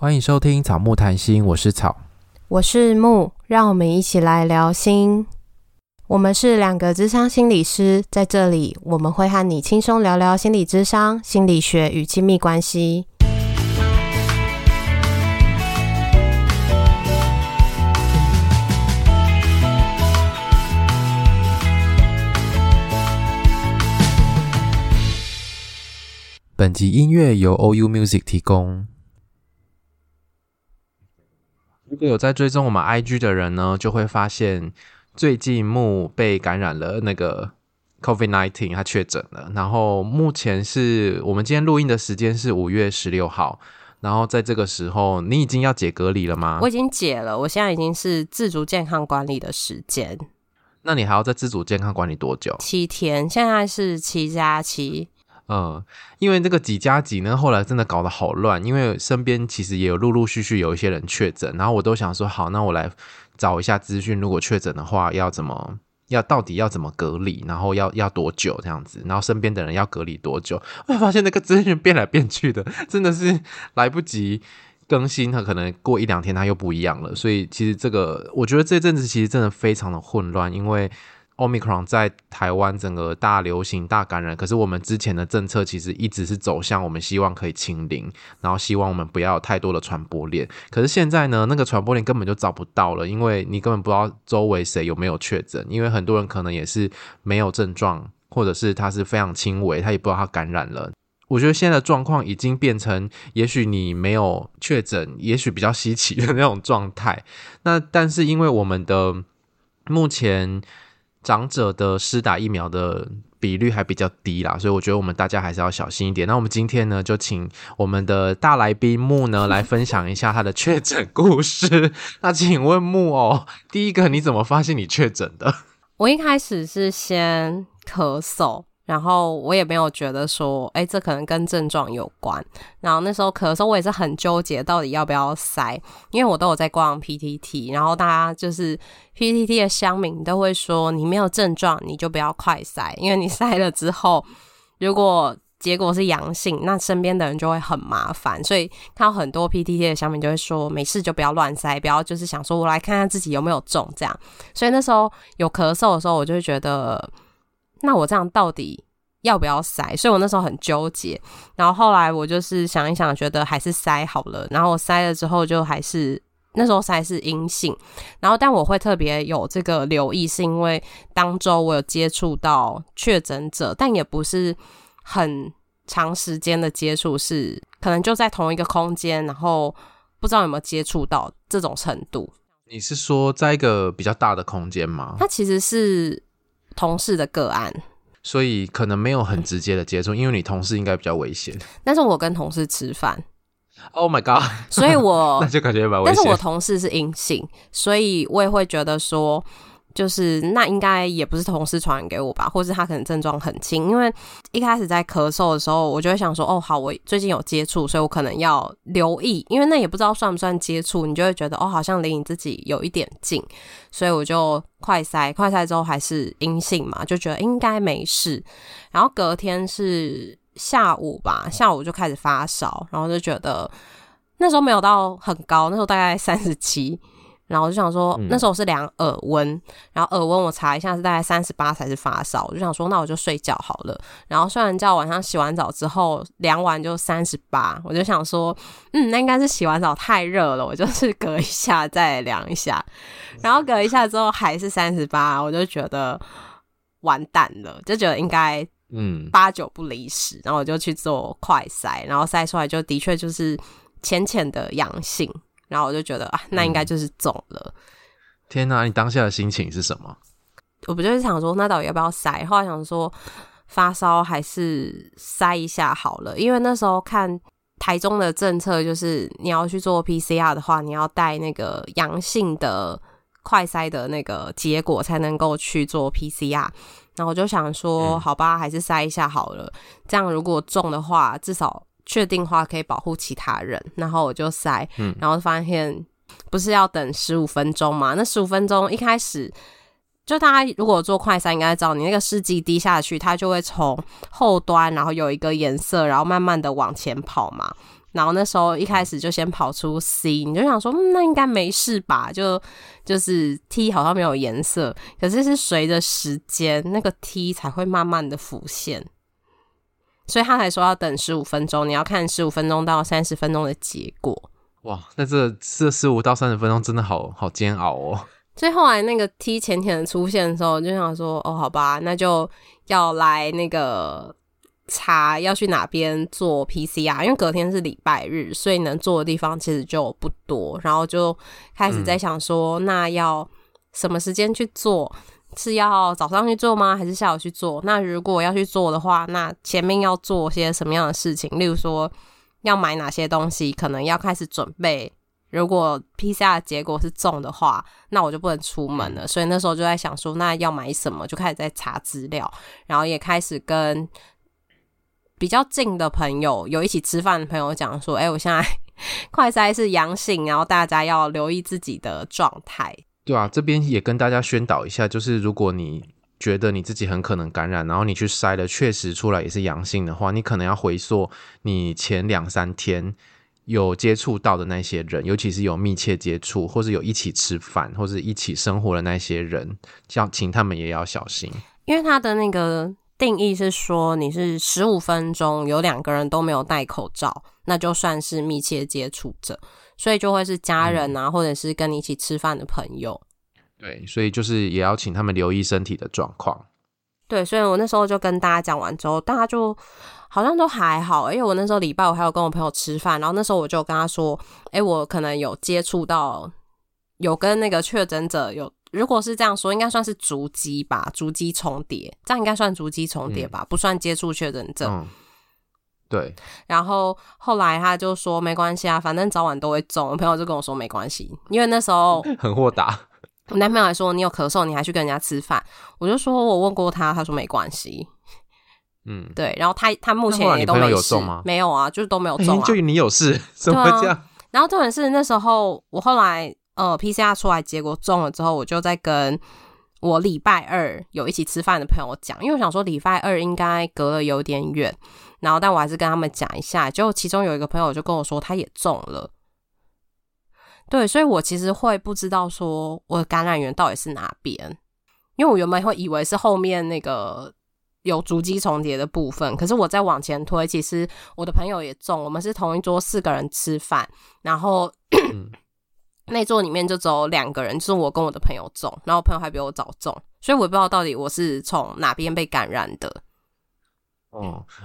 欢迎收听草木谈心，我是草，我是木，让我们一起来聊心。我们是两个咨商心理师，在这里我们会和你轻松聊聊心理咨商、心理学与亲密关系。本集音乐由 OU Music 提供。如果有在追踪我们 IG 的人呢，就会发现最近木被感染了那个 COVID-19， 他确诊了。然后目前是我们今天录音的时间是5月16号，然后在这个时候，你已经要解隔离了吗？我已经解了，我现在已经是自主健康管理的时间。那你还要在自主健康管理多久？7天，现在是7+7。因为这个几加几呢，后来真的搞得好乱，因为身边其实也有陆陆续续有一些人确诊，然后我都想说，好，那我来找一下资讯，如果确诊的话到底要怎么隔离，然后要多久这样子，然后身边的人要隔离多久。我发现那个资讯变来变去的，真的是来不及更新，它可能过1-2天它又不一样了。所以其实这个我觉得这阵子其实真的非常的混乱，因为Omicron 在台湾整个大流行大感染，可是我们之前的政策其实一直是走向我们希望可以清零，然后希望我们不要有太多的传播链。可是现在呢，那个传播链根本就找不到了，因为你根本不知道周围谁有没有确诊，因为很多人可能也是没有症状，或者是他是非常轻微，他也不知道他感染了。我觉得现在的状况已经变成，也许你没有确诊，也许比较稀奇的那种状态。那但是因为我们的目前长者的施打疫苗的比率还比较低啦，所以我觉得我们大家还是要小心一点。那我们今天呢，就请我们的大来宾木呢来分享一下他的确诊故事。那请问木哦，第一个你怎么发现你确诊的？我一开始是先咳嗽，然后我也没有觉得说这可能跟症状有关。然后那时候咳嗽我也是很纠结到底要不要塞，因为我都有在逛 PTT， 然后大家就是 PTT 的乡民都会说，你没有症状你就不要快塞，因为你塞了之后如果结果是阳性，那身边的人就会很麻烦。所以看到很多 PTT 的乡民就会说，没事就不要乱塞，不要就是想说我来看看自己有没有中这样。所以那时候有咳嗽的时候我就会觉得，那我这样到底要不要塞？所以我那时候很纠结，然后后来我就是想一想，觉得还是塞好了。然后我塞了之后，就还是那时候塞是阴性。然后但我会特别有这个留意，是因为当周我有接触到确诊者，但也不是很长时间的接触，是可能就在同一个空间，然后不知道有没有接触到这种程度。你是说在一个比较大的空间吗？它其实是同事的个案，所以可能没有很直接的接触，因为你同事应该比较危险。但是我跟同事吃饭 ，Oh my god！ 所以我那就感觉蛮危险。但是我同事是阴性，所以我也会觉得说，就是那应该也不是同事传染给我吧，或是他可能症状很轻。因为一开始在咳嗽的时候，我就会想说，哦，好，我最近有接触，所以我可能要留意，因为那也不知道算不算接触，你就会觉得，哦，好像离你自己有一点近，所以我就快塞之后还是阴性嘛，就觉得应该没事。然后隔天是下午就开始发烧，然后就觉得那时候没有到很高，那时候大概37，然后我就想说，那时候我是量耳温，然后耳温我查一下是大概38才是发烧，我就想说那我就睡觉好了。然后睡完觉晚上洗完澡之后量完就38，我就想说那应该是洗完澡太热了，我就是隔一下再量一下。然后隔一下之后还是38，我就觉得完蛋了，就觉得应该8-9不离十，然后我就去做快筛，然后筛出来就的确就是浅浅的阳性。然后我就觉得那应该就是中了。天哪，你当下的心情是什么？我不就是想说那到底要不要塞，后来想说发烧还是塞一下好了，因为那时候看台中的政策，就是你要去做 PCR 的话，你要带那个阳性的快筛的那个结果才能够去做 PCR。 然后我就想说好吧，还是塞一下好了，这样如果中的话至少确定的话可以保护其他人。然后我就塞，然后发现不是要等15分钟嘛？那15分钟一开始就大家如果做快筛应该知道，你那个试剂滴下去它就会从后端然后有一个颜色然后慢慢的往前跑嘛。然后那时候一开始就先跑出 C， 你就想说那应该没事吧，就是 T 好像没有颜色，可是是随着时间那个 T 才会慢慢的浮现，所以他才说要等15分钟，你要看15分钟到30分钟的结果。哇，那这15到30分钟真的好煎熬哦。所以后来那个 T 浅浅的出现的时候，就想说哦好吧，那就要来那个查要去哪边做 PCR， 因为隔天是礼拜日，所以能做的地方其实就不多，然后就开始在想说那要什么时间去做，是要早上去做吗还是下午去做，那如果要去做的话，那前面要做些什么样的事情，例如说要买哪些东西，可能要开始准备，如果 PCR 的结果是中的话，那我就不能出门了，所以那时候就在想说那要买什么，就开始在查资料，然后也开始跟比较近的朋友，有一起吃饭的朋友讲说我现在快筛是阳性，然后大家要留意自己的状态。对啊，这边也跟大家宣导一下，就是如果你觉得你自己很可能感染，然后你去筛了确实出来也是阳性的话，你可能要回溯你前2-3天有接触到的那些人，尤其是有密切接触或是有一起吃饭或是一起生活的那些人，请他们也要小心。因为他的那个定义是说你是15分钟有2个人都没有戴口罩，那就算是密切接触者，所以就会是家人啊，或者是跟你一起吃饭的朋友。对，所以就是也要请他们留意身体的状况。对，所以我那时候就跟大家讲完之后，大家就好像都还好，因为我那时候礼拜我还有跟我朋友吃饭，然后那时候我就跟他说我可能有接触到，有跟那个确诊者有，如果是这样说应该算是足迹吧，足迹重叠，这样应该算足迹重叠吧，不算接触确诊者。对，然后后来他就说没关系啊，反正早晚都会中。我朋友就跟我说没关系，因为那时候很豁达，我男朋友还说你有咳嗽你还去跟人家吃饭，我就说我问过他，他说没关系。对，然后他目前也都没事。那后来你朋友有中吗？没有啊，就是都没有中啊。就你有事怎么这样？啊，然后重点是那时候我后来PCR 出来结果中了之后，我就在跟我礼拜二有一起吃饭的朋友讲，因为我想说礼拜二应该隔了有点远，然后但我还是跟他们讲一下，就其中有一个朋友就跟我说他也中了。对，所以我其实会不知道说我的感染源到底是哪边，因为我原本会以为是后面那个有足迹重叠的部分，可是我再往前推，其实我的朋友也中，我们是同一桌4个人吃饭，然后那桌里面就只有2个人，就是我跟我的朋友中，然后我朋友还比我早中，所以我也不知道到底我是从哪边被感染的。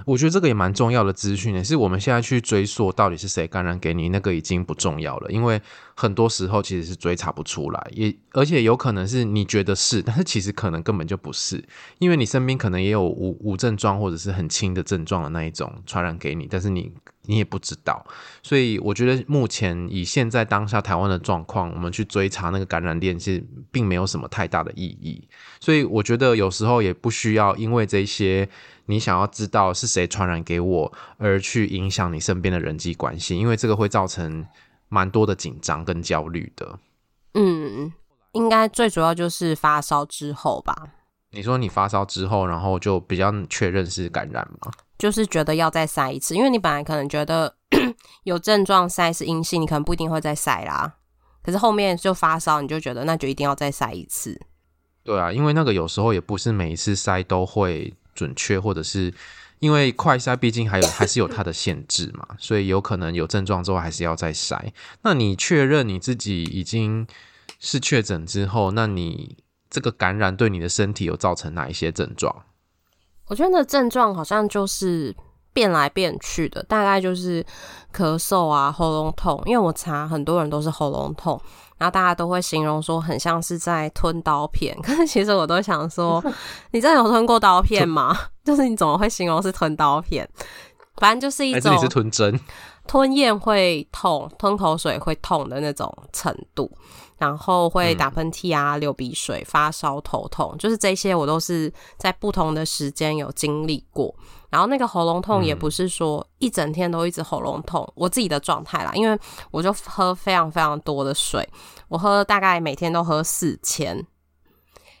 我觉得这个也蛮重要的资讯，是我们现在去追溯到底是谁感染给你，那个已经不重要了，因为很多时候其实是追查不出来，而且有可能是你觉得是，但是其实可能根本就不是，因为你身边可能也有 无症状或者是很轻的症状的那一种传染给你，但是你也不知道。所以我觉得目前以现在当下台湾的状况，我们去追查那个感染链是并没有什么太大的意义，所以我觉得有时候也不需要因为这些你想要知道是谁传染给我而去影响你身边的人际关系，因为这个会造成蛮多的紧张跟焦虑的。应该最主要就是发烧之后吧。你说你发烧之后然后就比较确认是感染吗？就是觉得要再筛一次，因为你本来可能觉得有症状筛是阴性，你可能不一定会再筛啦，可是后面就发烧你就觉得那就一定要再筛一次。对啊，因为那个有时候也不是每一次筛都会准确，或者是因为快筛毕竟还是有它的限制嘛，所以有可能有症状之后还是要再筛。那你确认你自己已经是确诊之后，那你这个感染对你的身体有造成哪一些症状？我觉得症状好像就是变来变去的，大概就是咳嗽啊，喉咙痛，因为我查很多人都是喉咙痛，然后大家都会形容说很像是在吞刀片，可是其实我都想说你真的有吞过刀片吗？就是你怎么会形容是吞刀片？反正就是一种，还是你是吞针，吞咽会痛，吞口水会痛的那种程度，然后会打喷嚏啊，流鼻水，发烧，头痛，就是这些我都是在不同的时间有经历过。然后那个喉咙痛也不是说一整天都一直喉咙痛，我自己的状态啦，因为我就喝非常非常多的水，我喝大概每天都喝4000，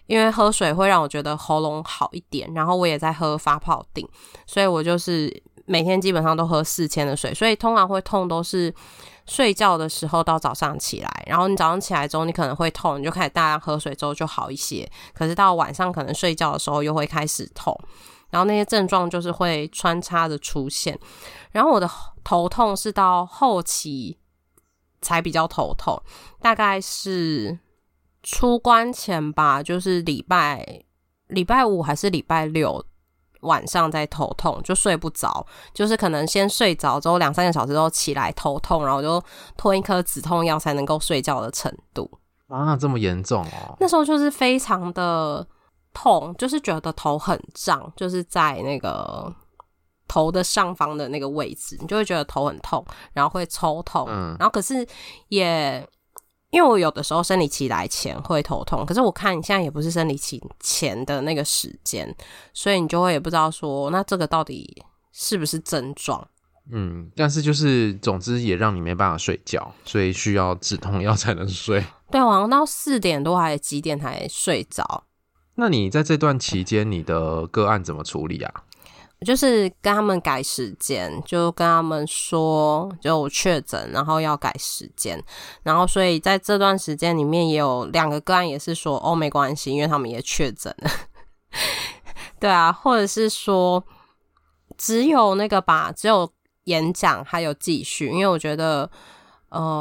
因为喝水会让我觉得喉咙好一点，然后我也在喝发泡定，所以我就是每天基本上都喝4000的水，所以通常会痛都是睡觉的时候到早上起来，然后你早上起来之后你可能会痛，你就开始大量喝水之后就好一些，可是到晚上可能睡觉的时候又会开始痛，然后那些症状就是会穿插着出现。然后我的头痛是到后期才比较头痛，大概是出关前吧，就是礼拜五还是礼拜六晚上在头痛，就睡不着，就是可能先睡着之后2-3个小时之后起来头痛，然后就吞一颗止痛药才能够睡觉的程度。啊，这么严重哦！那时候就是非常的痛，就是觉得头很胀，就是在那个头的上方的那个位置，你就会觉得头很痛，然后会抽痛，然后可是也因为我有的时候生理期来前会头痛，可是我看你现在也不是生理期前的那个时间，所以你就会也不知道说那这个到底是不是症状。嗯，但是就是总之也让你没办法睡觉，所以需要止痛药才能睡。对，我好像到4点多还几点才睡着。那你在这段期间你的个案怎么处理啊？就是跟他们改时间，就跟他们说就我确诊然后要改时间，然后所以在这段时间里面也有2个个案也是说哦没关系，因为他们也确诊了对啊，或者是说只有演讲还有继续，因为我觉得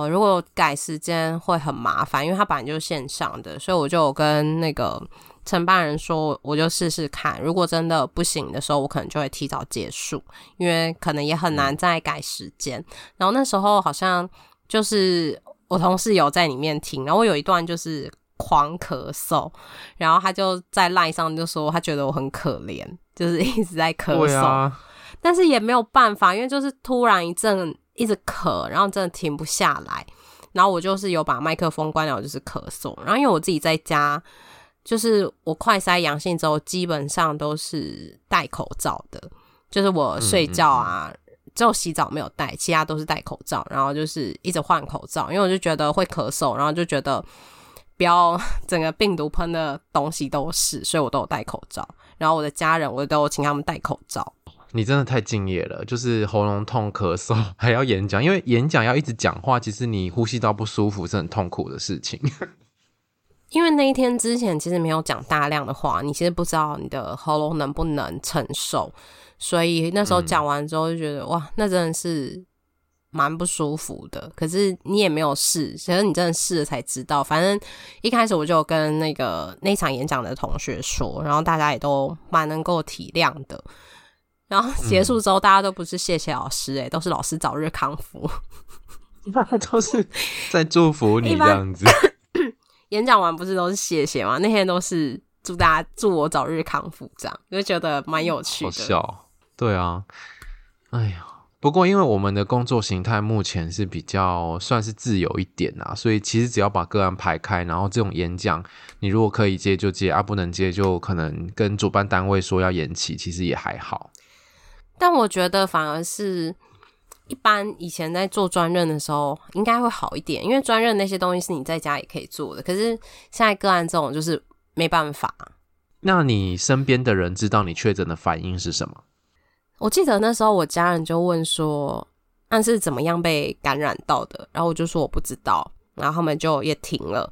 如果改时间会很麻烦，因为它本来就是线上的，所以我就有跟那个承办人说我就试试看，如果真的不行的时候我可能就会提早结束，因为可能也很难再改时间。然后那时候好像就是我同事有在里面听，然后我有一段就是狂咳嗽，然后他就在 LINE 上就说他觉得我很可怜，就是一直在咳嗽、啊、但是也没有办法，因为就是突然一阵一直咳，然后真的停不下来，然后我就是有把麦克风关了，我就是咳嗽。然后因为我自己在家就是我快筛阳性之后基本上都是戴口罩的，就是我睡觉啊只有洗澡没有戴，其他都是戴口罩，然后就是一直换口罩，因为我就觉得会咳嗽，然后就觉得不要整个病毒喷的东西都是，所以我都有戴口罩，然后我的家人我都有请他们戴口罩。你真的太敬业了，就是喉咙痛咳嗽还要演讲，因为演讲要一直讲话，其实你呼吸道不舒服是很痛苦的事情因为那一天之前其实没有讲大量的话，你其实不知道你的喉咙能不能承受，所以那时候讲完之后就觉得、哇那真的是蛮不舒服的，可是你也没有试，可是你真的试了才知道。反正一开始我就跟那场演讲的同学说，然后大家也都蛮能够体谅的，然后结束之后大家都不是谢谢老师都是老师早日康复都是在祝福你这样子演讲完不是都是谢谢吗？那天都是祝大家祝我早日康复，这样就觉得蛮有趣的。好笑，对啊，哎呀，不过因为我们的工作形态目前是比较算是自由一点啊，所以其实只要把个案排开，然后这种演讲你如果可以接就接啊，不能接就可能跟主办单位说要延期，其实也还好。但我觉得反而是。一般以前在做专任的时候应该会好一点，因为专任那些东西是你在家也可以做的，可是现在个案这种就是没办法。那你身边的人知道你确诊的反应是什么？我记得那时候我家人就问说那是怎么样被感染到的，然后我就说我不知道，然后他们就也停了。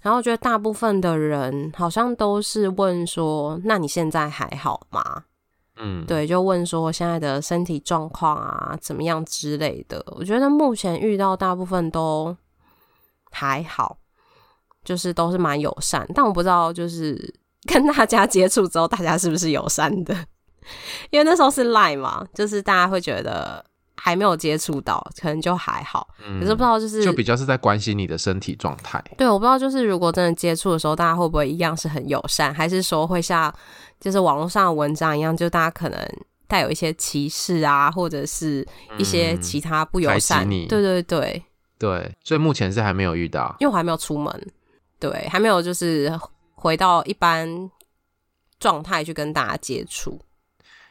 然后我觉得大部分的人好像都是问说那你现在还好吗？嗯，对，就问说现在的身体状况啊怎么样之类的。我觉得目前遇到大部分都还好，就是都是蛮友善，但我不知道就是跟大家接触之后大家是不是友善的因为那时候是 LINE 嘛，就是大家会觉得还没有接触到可能就还好，可是不知道就是就比较是在关心你的身体状态。对，我不知道就是如果真的接触的时候大家会不会一样是很友善，还是说会像就是网络上的文章一样，就大家可能带有一些歧视啊，或者是一些其他不友善。对对对对，所以目前是还没有遇到，因为我还没有出门，对，还没有就是回到一般状态去跟大家接触。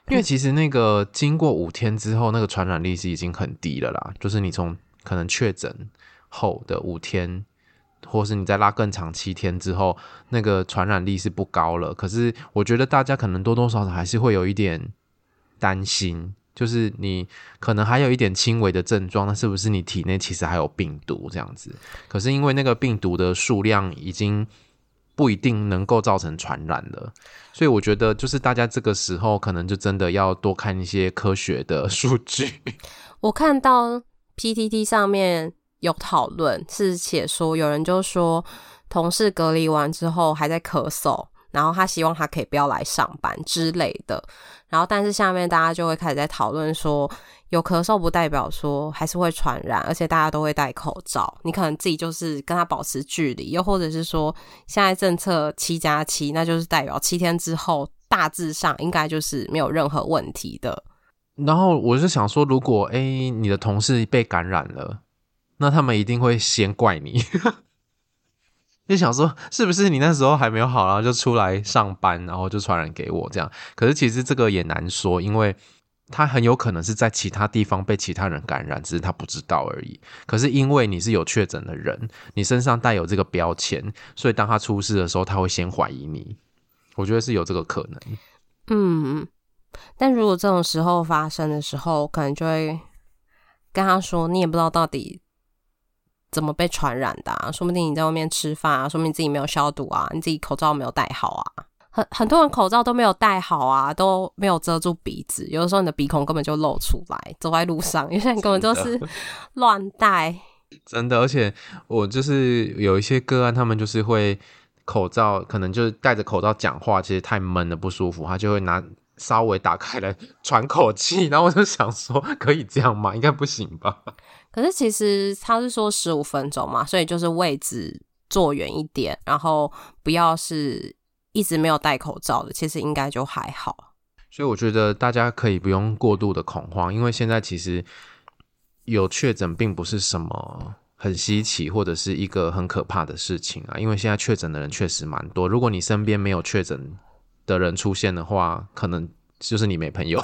因为其实那个经过5天之后那个传染力是已经很低了啦，就是你从可能确诊后的5天或是你再拉更长7天之后那个传染力是不高了，可是我觉得大家可能多多少少还是会有一点担心，就是你可能还有一点轻微的症状，那是不是你体内其实还有病毒这样子？可是因为那个病毒的数量已经不一定能够造成传染了，所以我觉得就是大家这个时候可能就真的要多看一些科学的数据。我看到 PTT 上面有讨论，是写说有人就说同事隔离完之后还在咳嗽，然后他希望他可以不要来上班之类的，然后但是下面大家就会开始在讨论说，有咳嗽不代表说还是会传染，而且大家都会戴口罩，你可能自己就是跟他保持距离，又或者是说现在政策7+7，那就是代表7天之后大致上应该就是没有任何问题的。然后我就想说，如果你的同事被感染了，那他们一定会先怪你就想说是不是你那时候还没有好，然后就出来上班，然后就传染给我这样。可是其实这个也难说，因为他很有可能是在其他地方被其他人感染，只是他不知道而已。可是因为你是有确诊的人，你身上带有这个标签，所以当他出事的时候他会先怀疑你，我觉得是有这个可能。嗯，但如果这种时候发生的时候，可能就会跟他说你也不知道到底怎么被传染的啊，说不定你在外面吃饭啊，说不定你自己没有消毒啊，你自己口罩没有戴好啊，很多人口罩都没有戴好啊，都没有遮住鼻子，有的时候你的鼻孔根本就露出来，走在路上有些人根本就是乱戴，真的。而且我就是有一些个案，他们就是会口罩可能就是戴着口罩讲话，其实太闷了不舒服，他就会拿稍微打开来喘口气，然后我就想说可以这样吗？应该不行吧。可是其实他是说15分钟嘛，所以就是位置坐远一点，然后不要是一直没有戴口罩的，其实应该就还好。所以我觉得大家可以不用过度的恐慌，因为现在其实有确诊并不是什么很稀奇或者是一个很可怕的事情啊，因为现在确诊的人确实蛮多，如果你身边没有确诊的人出现的话，可能就是你没朋友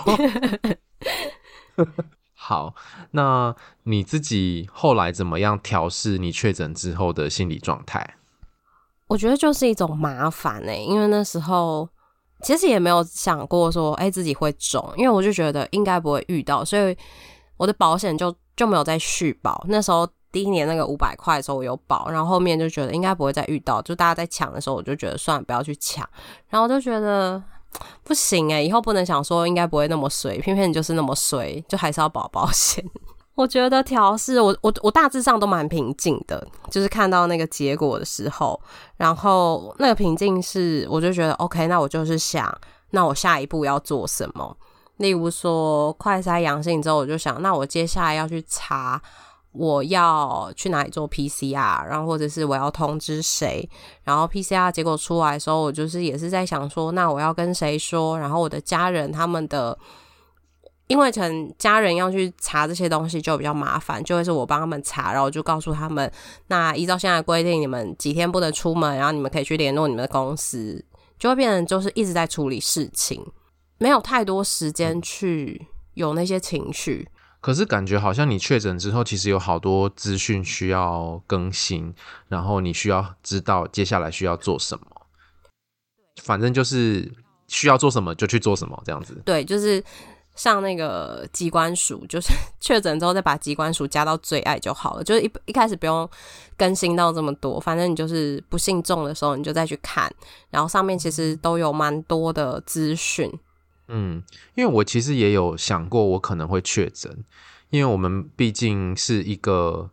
好，那你自己后来怎么样调适你确诊之后的心理状态？我觉得就是一种麻烦因为那时候其实也没有想过说自己会中，因为我就觉得应该不会遇到，所以我的保险就没有再续保。那时候第一年那个500块的时候我有保，然后后面就觉得应该不会再遇到，就大家在抢的时候我就觉得算了不要去抢，然后我就觉得不行以后不能想说应该不会那么衰，偏偏就是那么衰，就还是要保保险我觉得调试我大致上都蛮平静的，就是看到那个结果的时候，然后那个平静是我就觉得 OK， 那我就是想那我下一步要做什么，例如说快筛阳性之后我就想那我接下来要去查我要去哪里做 PCR， 然后或者是我要通知谁，然后 PCR 结果出来的时候我就是也是在想说那我要跟谁说，然后我的家人他们的，因为可能家人要去查这些东西就比较麻烦，就会是我帮他们查，然后我就告诉他们那依照现在的规定你们几天不能出门，然后你们可以去联络你们的公司，就会变成就是一直在处理事情，没有太多时间去有那些情绪。可是感觉好像你确诊之后其实有好多资讯需要更新，然后你需要知道接下来需要做什么，反正就是需要做什么就去做什么这样子。对，就是上那个疾管署，就是确诊之后再把疾管署加到最爱就好了，就是 一开始不用更新到这么多，反正你就是不幸中的时候你就再去看，然后上面其实都有蛮多的资讯。嗯，因为我其实也有想过我可能会确诊，因为我们毕竟是一个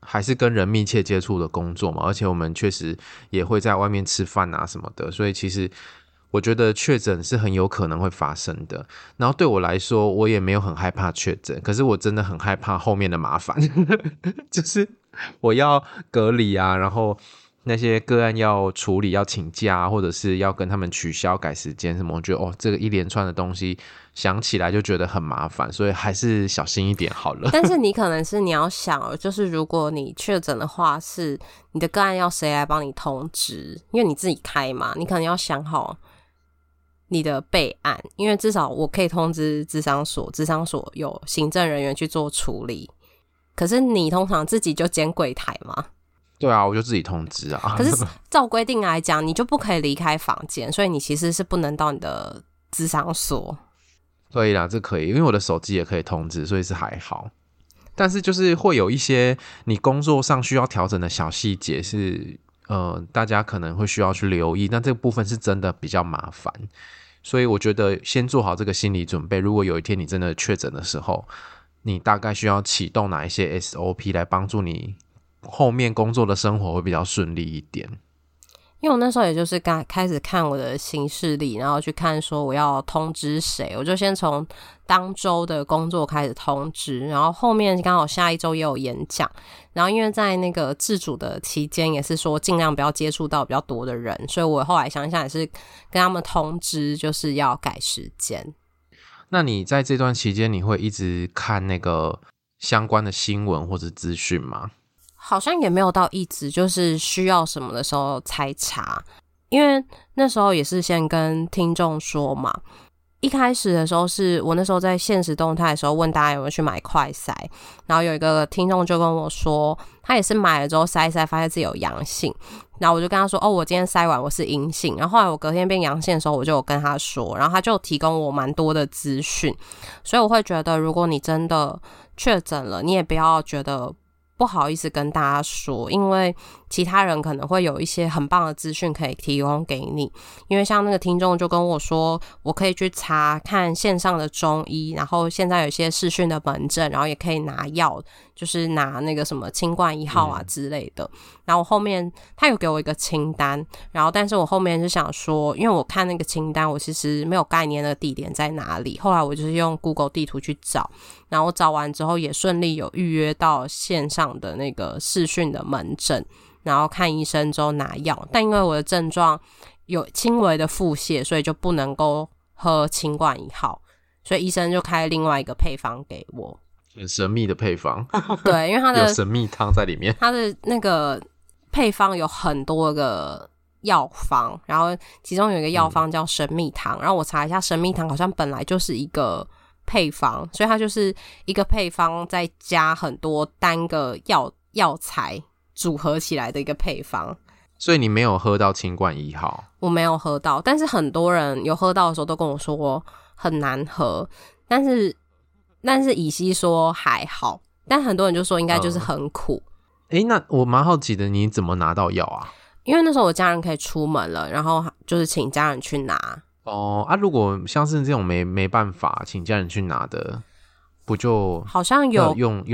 还是跟人密切接触的工作嘛，而且我们确实也会在外面吃饭啊什么的，所以其实我觉得确诊是很有可能会发生的。然后对我来说我也没有很害怕确诊，可是我真的很害怕后面的麻烦就是我要隔离啊，然后那些个案要处理，要请假，或者是要跟他们取消改时间什么，我觉得这个一连串的东西想起来就觉得很麻烦，所以还是小心一点好了。但是你可能是你要想，就是如果你确诊的话，是你的个案要谁来帮你通知，因为你自己开嘛，你可能要想好你的备案，因为至少我可以通知咨商所，咨商所有行政人员去做处理，可是你通常自己就兼柜台嘛。对啊，我就自己通知啊。可是照规定来讲，你就不可以离开房间，所以你其实是不能到你的咨商所。可以啦，这可以，因为我的手机也可以通知，所以是还好。但是就是会有一些你工作上需要调整的小细节是大家可能会需要去留意，但这个部分是真的比较麻烦，所以我觉得先做好这个心理准备，如果有一天你真的确诊的时候，你大概需要启动哪一些 SOP 来帮助你后面工作的生活会比较顺利一点。因为我那时候也就是刚开始看我的行事历，然后去看说我要通知谁，我就先从当周的工作开始通知，然后后面刚好下一周也有演讲，然后因为在那个自主的期间也是说尽量不要接触到比较多的人，所以我后来想一想也是跟他们通知就是要改时间。那你在这段期间你会一直看那个相关的新闻或者资讯吗？好像也没有到一直，就是需要什么的时候才查。因为那时候也是先跟听众说嘛，一开始的时候是我那时候在限时动态的时候问大家有没有去买快筛，然后有一个听众就跟我说他也是买了之后筛一筛发现自己有阳性，然后我就跟他说哦，我今天筛完我是阴性，然后后来我隔天变阳性的时候我就有跟他说，然后他就提供我蛮多的资讯。所以我会觉得如果你真的确诊了，你也不要觉得不好意思跟大家说，因为其他人可能会有一些很棒的资讯可以提供给你。因为像那个听众就跟我说我可以去查看线上的中医，然后现在有一些视讯的门诊，然后也可以拿药，就是拿那个什么清冠一号啊之类的。然后后面他有给我一个清单，然后但是我后面是想说因为我看那个清单我其实没有概念的地点在哪里，后来我就是用 Google 地图去找，然后找完之后也顺利有预约到线上的那个视讯的门诊，然后看医生之后拿药。但因为我的症状有轻微的腹泻，所以就不能够喝清冠一号，所以医生就开另外一个配方给我，很神秘的配方。对，因为它的有神秘汤在里面，它的那个配方有很多个药方，然后其中有一个药方叫神秘汤，然后我查一下神秘汤好像本来就是一个配方，所以它就是一个配方再加很多单个药材组合起来的一个配方。所以你没有喝到清冠一号？我没有喝到，但是很多人有喝到的时候都跟我说很难喝，但是乙烯说还好，但很多人就说应该就是很苦。那我蛮好奇的，你怎么拿到药啊？因为那时候我家人可以出门了，然后就是请家人去拿。如果像是这种没办法请家人去拿的，不就好像有用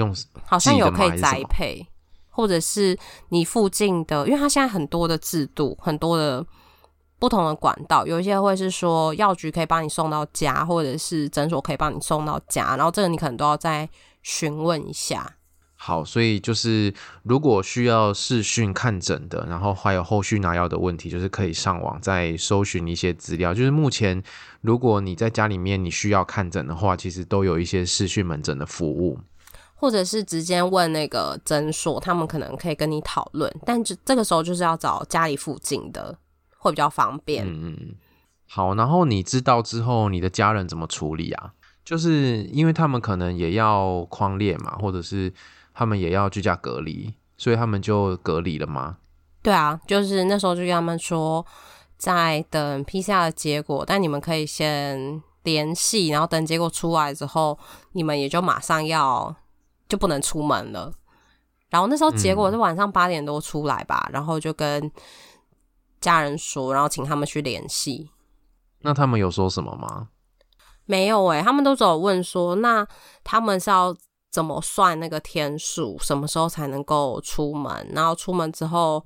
好像有可以宅配，或者是你附近的，因为它现在很多的制度，很多的不同的管道，有一些会是说药局可以帮你送到家，或者是诊所可以帮你送到家，然后这个你可能都要再询问一下。好，所以就是如果需要视讯看诊的，然后还有后续拿药的问题，就是可以上网再搜寻一些资料。就是目前如果你在家里面你需要看诊的话，其实都有一些视讯门诊的服务，或者是直接问那个诊所，他们可能可以跟你讨论，但这个时候就是要找家里附近的会比较方便。好，然后你知道之后你的家人怎么处理啊？就是因为他们可能也要匡列嘛，或者是他们也要居家隔离，所以他们就隔离了吗？对啊，就是那时候就跟他们说在等 PCR 的结果，但你们可以先联系，然后等结果出来之后你们也就马上就不能出门了。然后那时候结果是晚上8点多出来吧，然后就跟家人说，然后请他们去联系。那他们有说什么吗？没有耶，他们都只有问说那他们是要怎么算那个天数，什么时候才能够出门，然后出门之后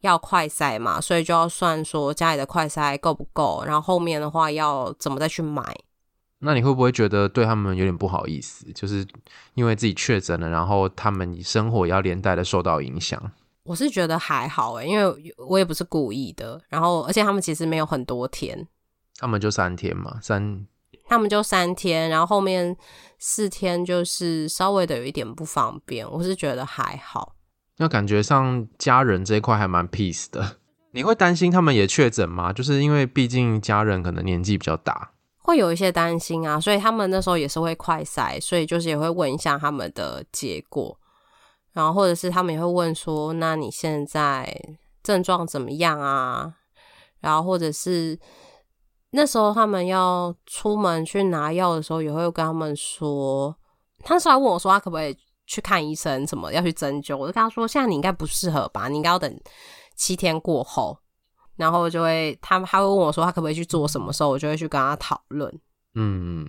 要快筛嘛，所以就要算说家里的快筛够不够，然后后面的话要怎么再去买。那你会不会觉得对他们有点不好意思，就是因为自己确诊了，然后他们生活也要连带的受到影响？我是觉得还好耶，因为我也不是故意的，然后而且他们其实没有很多天，他们就3天嘛，3天，然后后面4天就是稍微的有一点不方便，我是觉得还好。那感觉上家人这一块还蛮 peace 的。你会担心他们也确诊吗？就是因为毕竟家人可能年纪比较大，会有一些担心啊，所以他们那时候也是会快筛，所以就是也会问一下他们的结果，然后或者是他们也会问说那你现在症状怎么样啊，然后或者是那时候他们要出门去拿药的时候，也会跟他们说，他那时候还问我说他可不可以去看医生什么要去针灸，我就跟他说现在你应该不适合吧，你应该要等7天过后，然后就会他会问我说他可不可以去做什么时候，我就会去跟他讨论。嗯，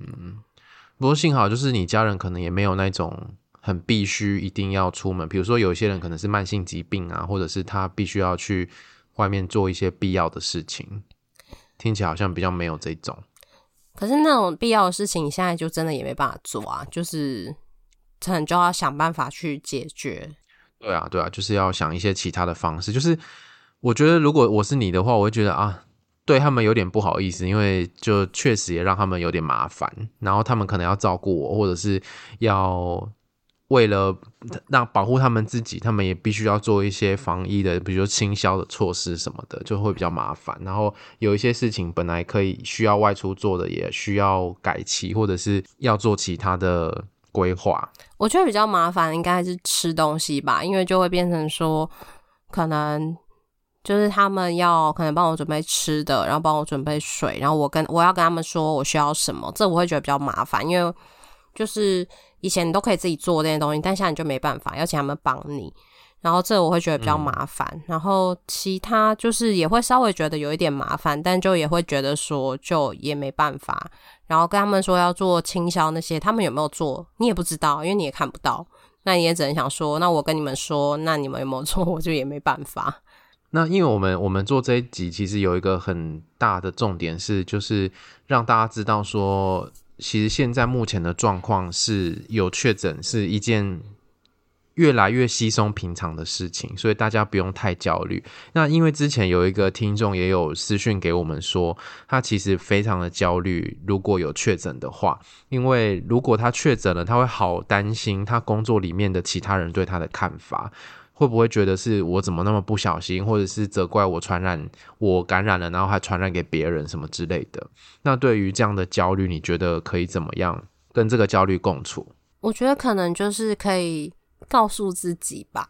不过幸好就是你家人可能也没有那种很必须一定要出门，比如说有些人可能是慢性疾病啊，或者是他必须要去外面做一些必要的事情，听起来好像比较没有这种。可是那种必要的事情现在就真的也没办法做啊，就是可能就要想办法去解决。对啊对啊，就是要想一些其他的方式。就是我觉得如果我是你的话，我会觉得啊，对他们有点不好意思，因为就确实也让他们有点麻烦，然后他们可能要照顾我，或者是要为了让保护他们自己，他们也必须要做一些防疫的，比如说清消的措施什么的，就会比较麻烦。然后有一些事情本来可以需要外出做的，也需要改期，或者是要做其他的规划。我觉得比较麻烦应该是吃东西吧，因为就会变成说，可能就是他们要可能帮我准备吃的，然后帮我准备水，然后我要跟他们说我需要什么，这我会觉得比较麻烦，因为就是以前你都可以自己做这些东西，但现在你就没办法要请他们帮你，然后这我会觉得比较麻烦。然后其他就是也会稍微觉得有一点麻烦，但就也会觉得说就也没办法。然后跟他们说要做清消那些，他们有没有做你也不知道，因为你也看不到，那你也只能想说那我跟你们说，那你们有没有做我就也没办法。那因为我们做这一集其实有一个很大的重点是，就是让大家知道说其实现在目前的状况是有确诊是一件越来越稀松平常的事情，所以大家不用太焦虑。那因为之前有一个听众也有私讯给我们说，他其实非常的焦虑，如果有确诊的话，因为如果他确诊了，他会好担心他工作里面的其他人对他的看法，会不会觉得是我怎么那么不小心，或者是责怪我感染了，然后还传染给别人什么之类的。那对于这样的焦虑，你觉得可以怎么样跟这个焦虑共处？我觉得可能就是可以告诉自己吧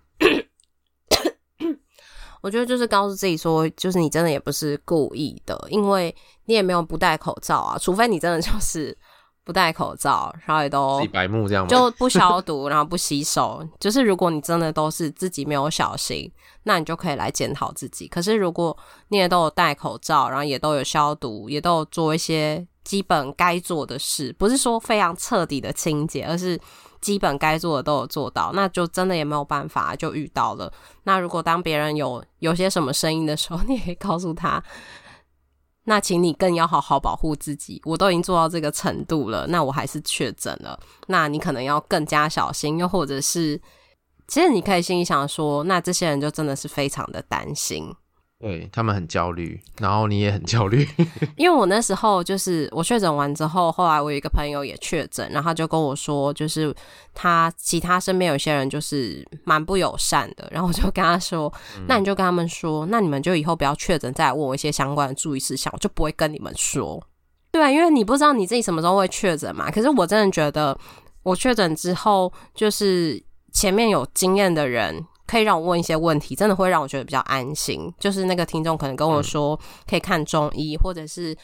我觉得就是告诉自己说，就是你真的也不是故意的，因为你也没有不戴口罩啊，除非你真的就是不戴口罩，然后也都自己白目这样吗，就不消毒然后不洗手就是如果你真的都是自己没有小心，那你就可以来检讨自己。可是如果你也都有戴口罩，然后也都有消毒，也都有做一些基本该做的事，不是说非常彻底的清洁，而是基本该做的都有做到，那就真的也没有办法，就遇到了。那如果当别人有些什么声音的时候，你也可以告诉他，那请你更要好好保护自己，我都已经做到这个程度了，那我还是确诊了，那你可能要更加小心。又或者是其实你可以心里想说，那这些人就真的是非常的担心，对，他们很焦虑，然后你也很焦虑因为我那时候就是我确诊完之后，后来我有一个朋友也确诊，然后他就跟我说，就是他其他身边有些人就是蛮不友善的，然后我就跟他说，那你就跟他们说，那你们就以后不要确诊再来问我一些相关的注意事项，我就不会跟你们说。对，因为你不知道你自己什么时候会确诊嘛。可是我真的觉得我确诊之后，就是前面有经验的人可以让我问一些问题，真的会让我觉得比较安心。就是那个听众可能跟我说可以看中医，或者是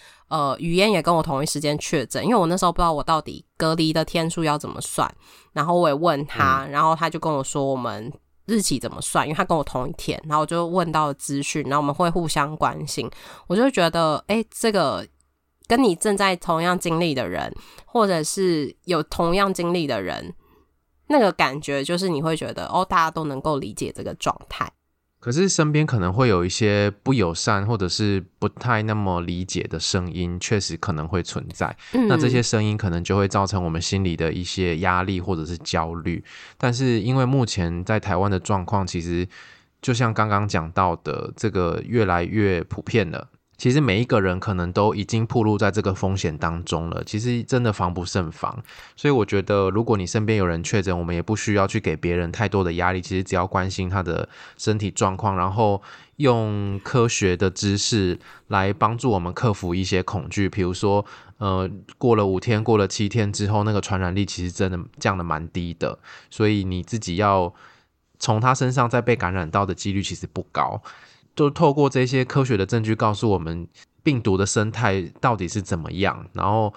语言也跟我同一时间确诊，因为我那时候不知道我到底隔离的天数要怎么算，然后我也问他，然后他就跟我说我们日期怎么算，因为他跟我同一天，然后我就问到了资讯，然后我们会互相关心。我就觉得这个跟你正在同样经历的人，或者是有同样经历的人，那个感觉就是你会觉得大家都能够理解这个状态。可是身边可能会有一些不友善或者是不太那么理解的声音，确实可能会存在。那这些声音可能就会造成我们心里的一些压力或者是焦虑。但是因为目前在台湾的状况，其实就像刚刚讲到的，这个越来越普遍了。其实每一个人可能都已经暴露在这个风险当中了，其实真的防不胜防。所以我觉得如果你身边有人确诊，我们也不需要去给别人太多的压力，其实只要关心他的身体状况，然后用科学的知识来帮助我们克服一些恐惧。比如说过了5天过了7天之后，那个传染力其实真的降得蛮低的，所以你自己要从他身上再被感染到的几率其实不高。就透过这些科学的证据告诉我们病毒的生态到底是怎么样，然后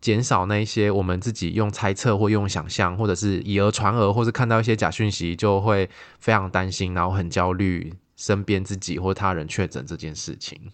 减少那些我们自己用猜测或用想象，或者是以讹传讹，或是看到一些假讯息就会非常担心，然后很焦虑身边自己或他人确诊这件事情。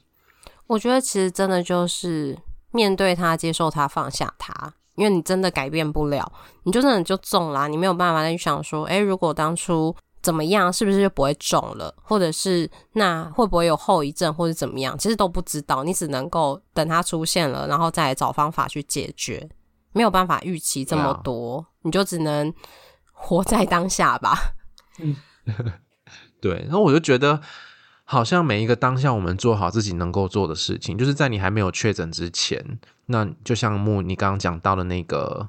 我觉得其实真的就是面对它，接受它，放下它，因为你真的改变不了，你就真的就中啦，你没有办法再去想说如果当初怎么样是不是就不会中了，或者是那会不会有后遗症或者怎么样，其实都不知道，你只能够等它出现了然后再来找方法去解决，没有办法预期这么多，你就只能活在当下吧。对，然后我就觉得好像每一个当下我们做好自己能够做的事情，就是在你还没有确诊之前，那就像木你刚刚讲到的那个，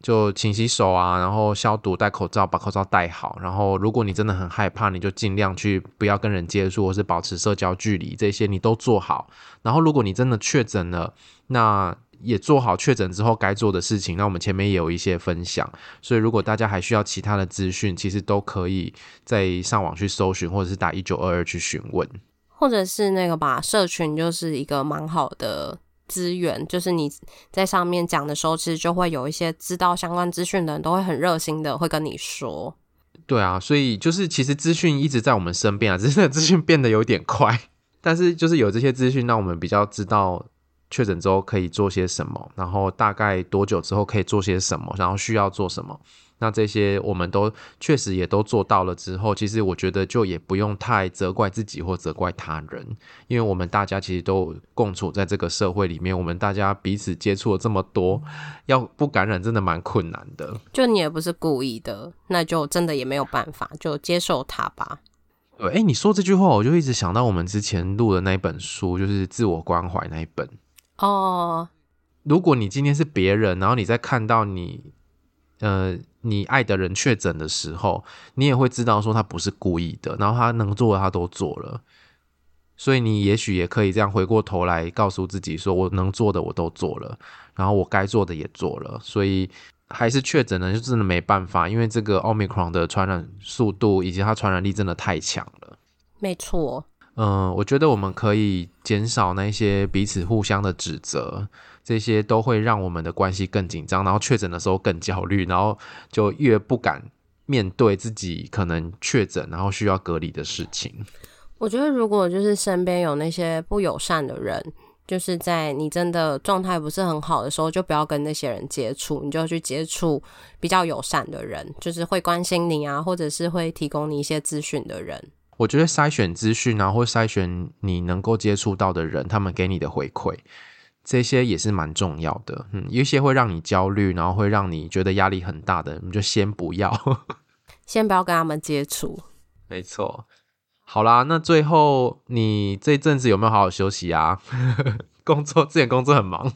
就勤洗手啊，然后消毒，戴口罩，把口罩戴好，然后如果你真的很害怕，你就尽量去不要跟人接触，或是保持社交距离，这些你都做好。然后如果你真的确诊了，那也做好确诊之后该做的事情，那我们前面也有一些分享，所以如果大家还需要其他的资讯，其实都可以在上网去搜寻，或者是打1922去询问，或者是那个吧，社群就是一个蛮好的资源，就是你在上面讲的时候，其实就会有一些知道相关资讯的人都会很热心的会跟你说。对啊，所以就是其实资讯一直在我们身边啊，只是资讯变得有点快，但是就是有这些资讯让我们比较知道确诊之后可以做些什么，然后大概多久之后可以做些什么，然后需要做什么，那这些我们都确实也都做到了之后，其实我觉得就也不用太责怪自己或责怪他人，因为我们大家其实都共处在这个社会里面，我们大家彼此接触了这么多，要不感染真的蛮困难的，就你也不是故意的，那就真的也没有办法，就接受它吧。对，你说这句话我就一直想到我们之前录的那一本书，就是自我关怀那一本哦。如果你今天是别人，然后你再看到你爱的人确诊的时候，你也会知道说他不是故意的，然后他能做的他都做了，所以你也许也可以这样回过头来告诉自己说，我能做的我都做了，然后我该做的也做了，所以还是确诊了就真的没办法，因为这个 Omicron 的传染速度以及它传染力真的太强了。没错，我觉得我们可以减少那些彼此互相的指责，这些都会让我们的关系更紧张，然后确诊的时候更焦虑，然后就越不敢面对自己可能确诊然后需要隔离的事情。我觉得如果就是身边有那些不友善的人，就是在你真的状态不是很好的时候，就不要跟那些人接触，你就去接触比较友善的人，就是会关心你啊，或者是会提供你一些资讯的人。我觉得筛选资讯啊，或筛选你能够接触到的人，他们给你的回馈，这些也是蛮重要的。有一些会让你焦虑，然后会让你觉得压力很大的，你就先不要，先不要跟他们接触。没错。好啦，那最后你这阵子有没有好好休息啊？工作之前工作很忙，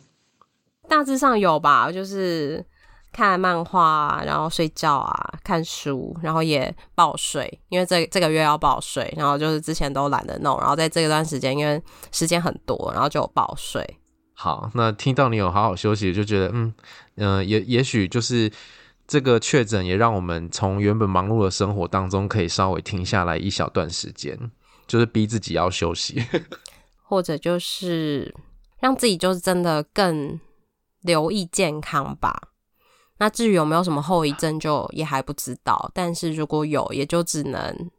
大致上有吧，就是看漫画，然后睡觉啊，看书，然后也报税，因为这个月要报税，然后就是之前都懒得弄，然后在这段时间因为时间很多，然后就有报税。好，那听到你有好好休息，就觉得也许就是这个确诊也让我们从原本忙碌的生活当中可以稍微停下来一小段时间，就是逼自己要休息，或者就是让自己就是真的更留意健康吧。那至于有没有什么后遗症就也还不知道，但是如果有也就只能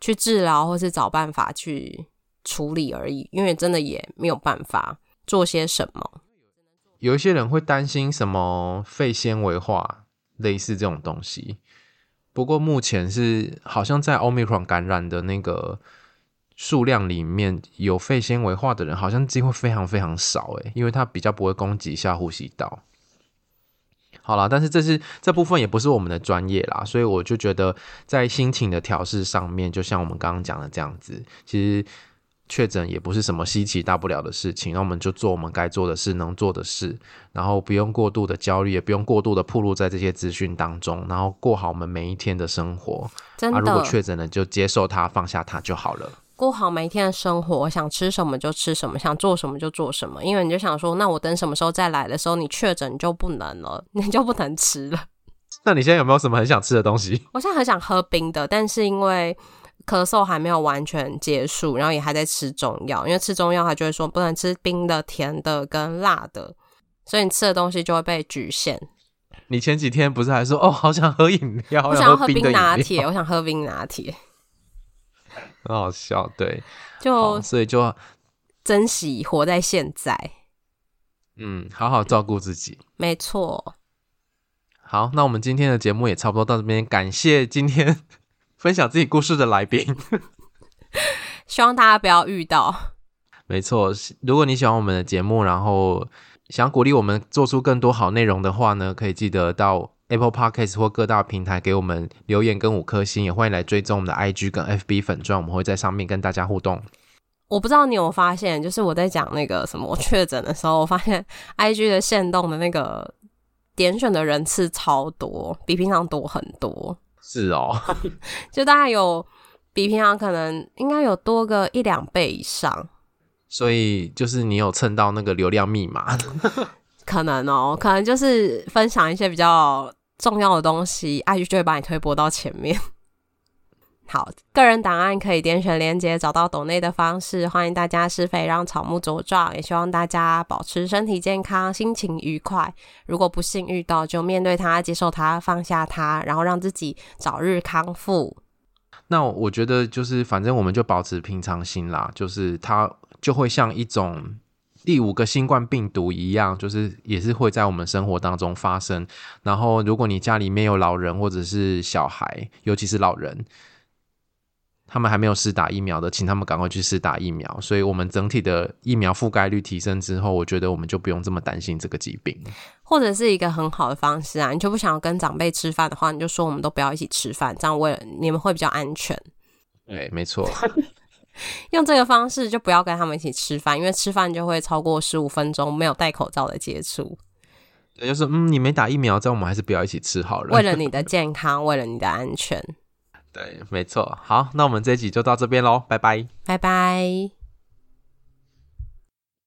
去治疗或是找办法去处理而已，因为真的也没有办法做些什么。有一些人会担心什么肺纤维化类似这种东西，不过目前是好像在 Omicron 感染的那个数量里面，有肺纤维化的人好像几乎非常非常少因为它比较不会攻击下呼吸道。好啦，但是这部分也不是我们的专业啦，所以我就觉得在心情的调试上面，就像我们刚刚讲的这样子，其实确诊也不是什么稀奇大不了的事情，那我们就做我们该做的事，能做的事，然后不用过度的焦虑，也不用过度的暴露在这些资讯当中，然后过好我们每一天的生活。真的，如果确诊了就接受它，放下它就好了，过好每一天的生活，想吃什么就吃什么，想做什么就做什么，因为你就想说，那我等什么时候再来的时候，你确诊就不能了，你就不能吃了。那你现在有没有什么很想吃的东西？我现在很想喝冰的，但是因为咳嗽还没有完全结束，然后也还在吃中药，因为吃中药他就会说不能吃冰的、甜的跟辣的，所以你吃的东西就会被局限。你前几天不是还说哦好想喝饮料，我想要喝冰拿铁，我想喝冰拿铁，很好笑。对，就所以就珍惜活在现在，嗯，好好照顾自己，没错。好，那我们今天的节目也差不多到这边，感谢今天分享自己故事的来宾希望大家不要遇到。没错，如果你喜欢我们的节目，然后想鼓励我们做出更多好内容的话呢，可以记得到 Apple Podcast 或各大平台给我们留言跟5颗星，也欢迎来追踪我们的 IG 跟 FB 粉专，我们会在上面跟大家互动。我不知道你有发现，就是我在讲那个什么我确诊的时候，我发现 IG 的限动的那个点选的人次超多，比平常多很多。是哦就大概有比平常可能应该有多个1-2倍以上，所以就是你有蹭到那个流量密码可能哦，可能就是分享一些比较重要的东西， IG 就会把你推播到前面。好，个人档案可以点选连结找到抖内的方式，欢迎大家是非让草木茁壮，也希望大家保持身体健康，心情愉快。如果不幸遇到，就面对它，接受它，放下它，然后让自己早日康复。那我觉得就是反正我们就保持平常心啦，就是它就会像一种第5个新冠病毒一样，就是也是会在我们生活当中发生。然后如果你家里面有老人或者是小孩，尤其是老人，他们还没有施打疫苗的，请他们赶快去施打疫苗。所以我们整体的疫苗覆盖率提升之后，我觉得我们就不用这么担心这个疾病，或者是一个很好的方式啊，你就不想要跟长辈吃饭的话，你就说我们都不要一起吃饭，这样为了你们会比较安全。对，没错用这个方式就不要跟他们一起吃饭，因为吃饭就会超过15分钟没有戴口罩的接触。对，就是你没打疫苗，这样我们还是不要一起吃好了，为了你的健康为了你的安全。对，没错。好，那我们这一集就到这边咯，拜拜，拜拜。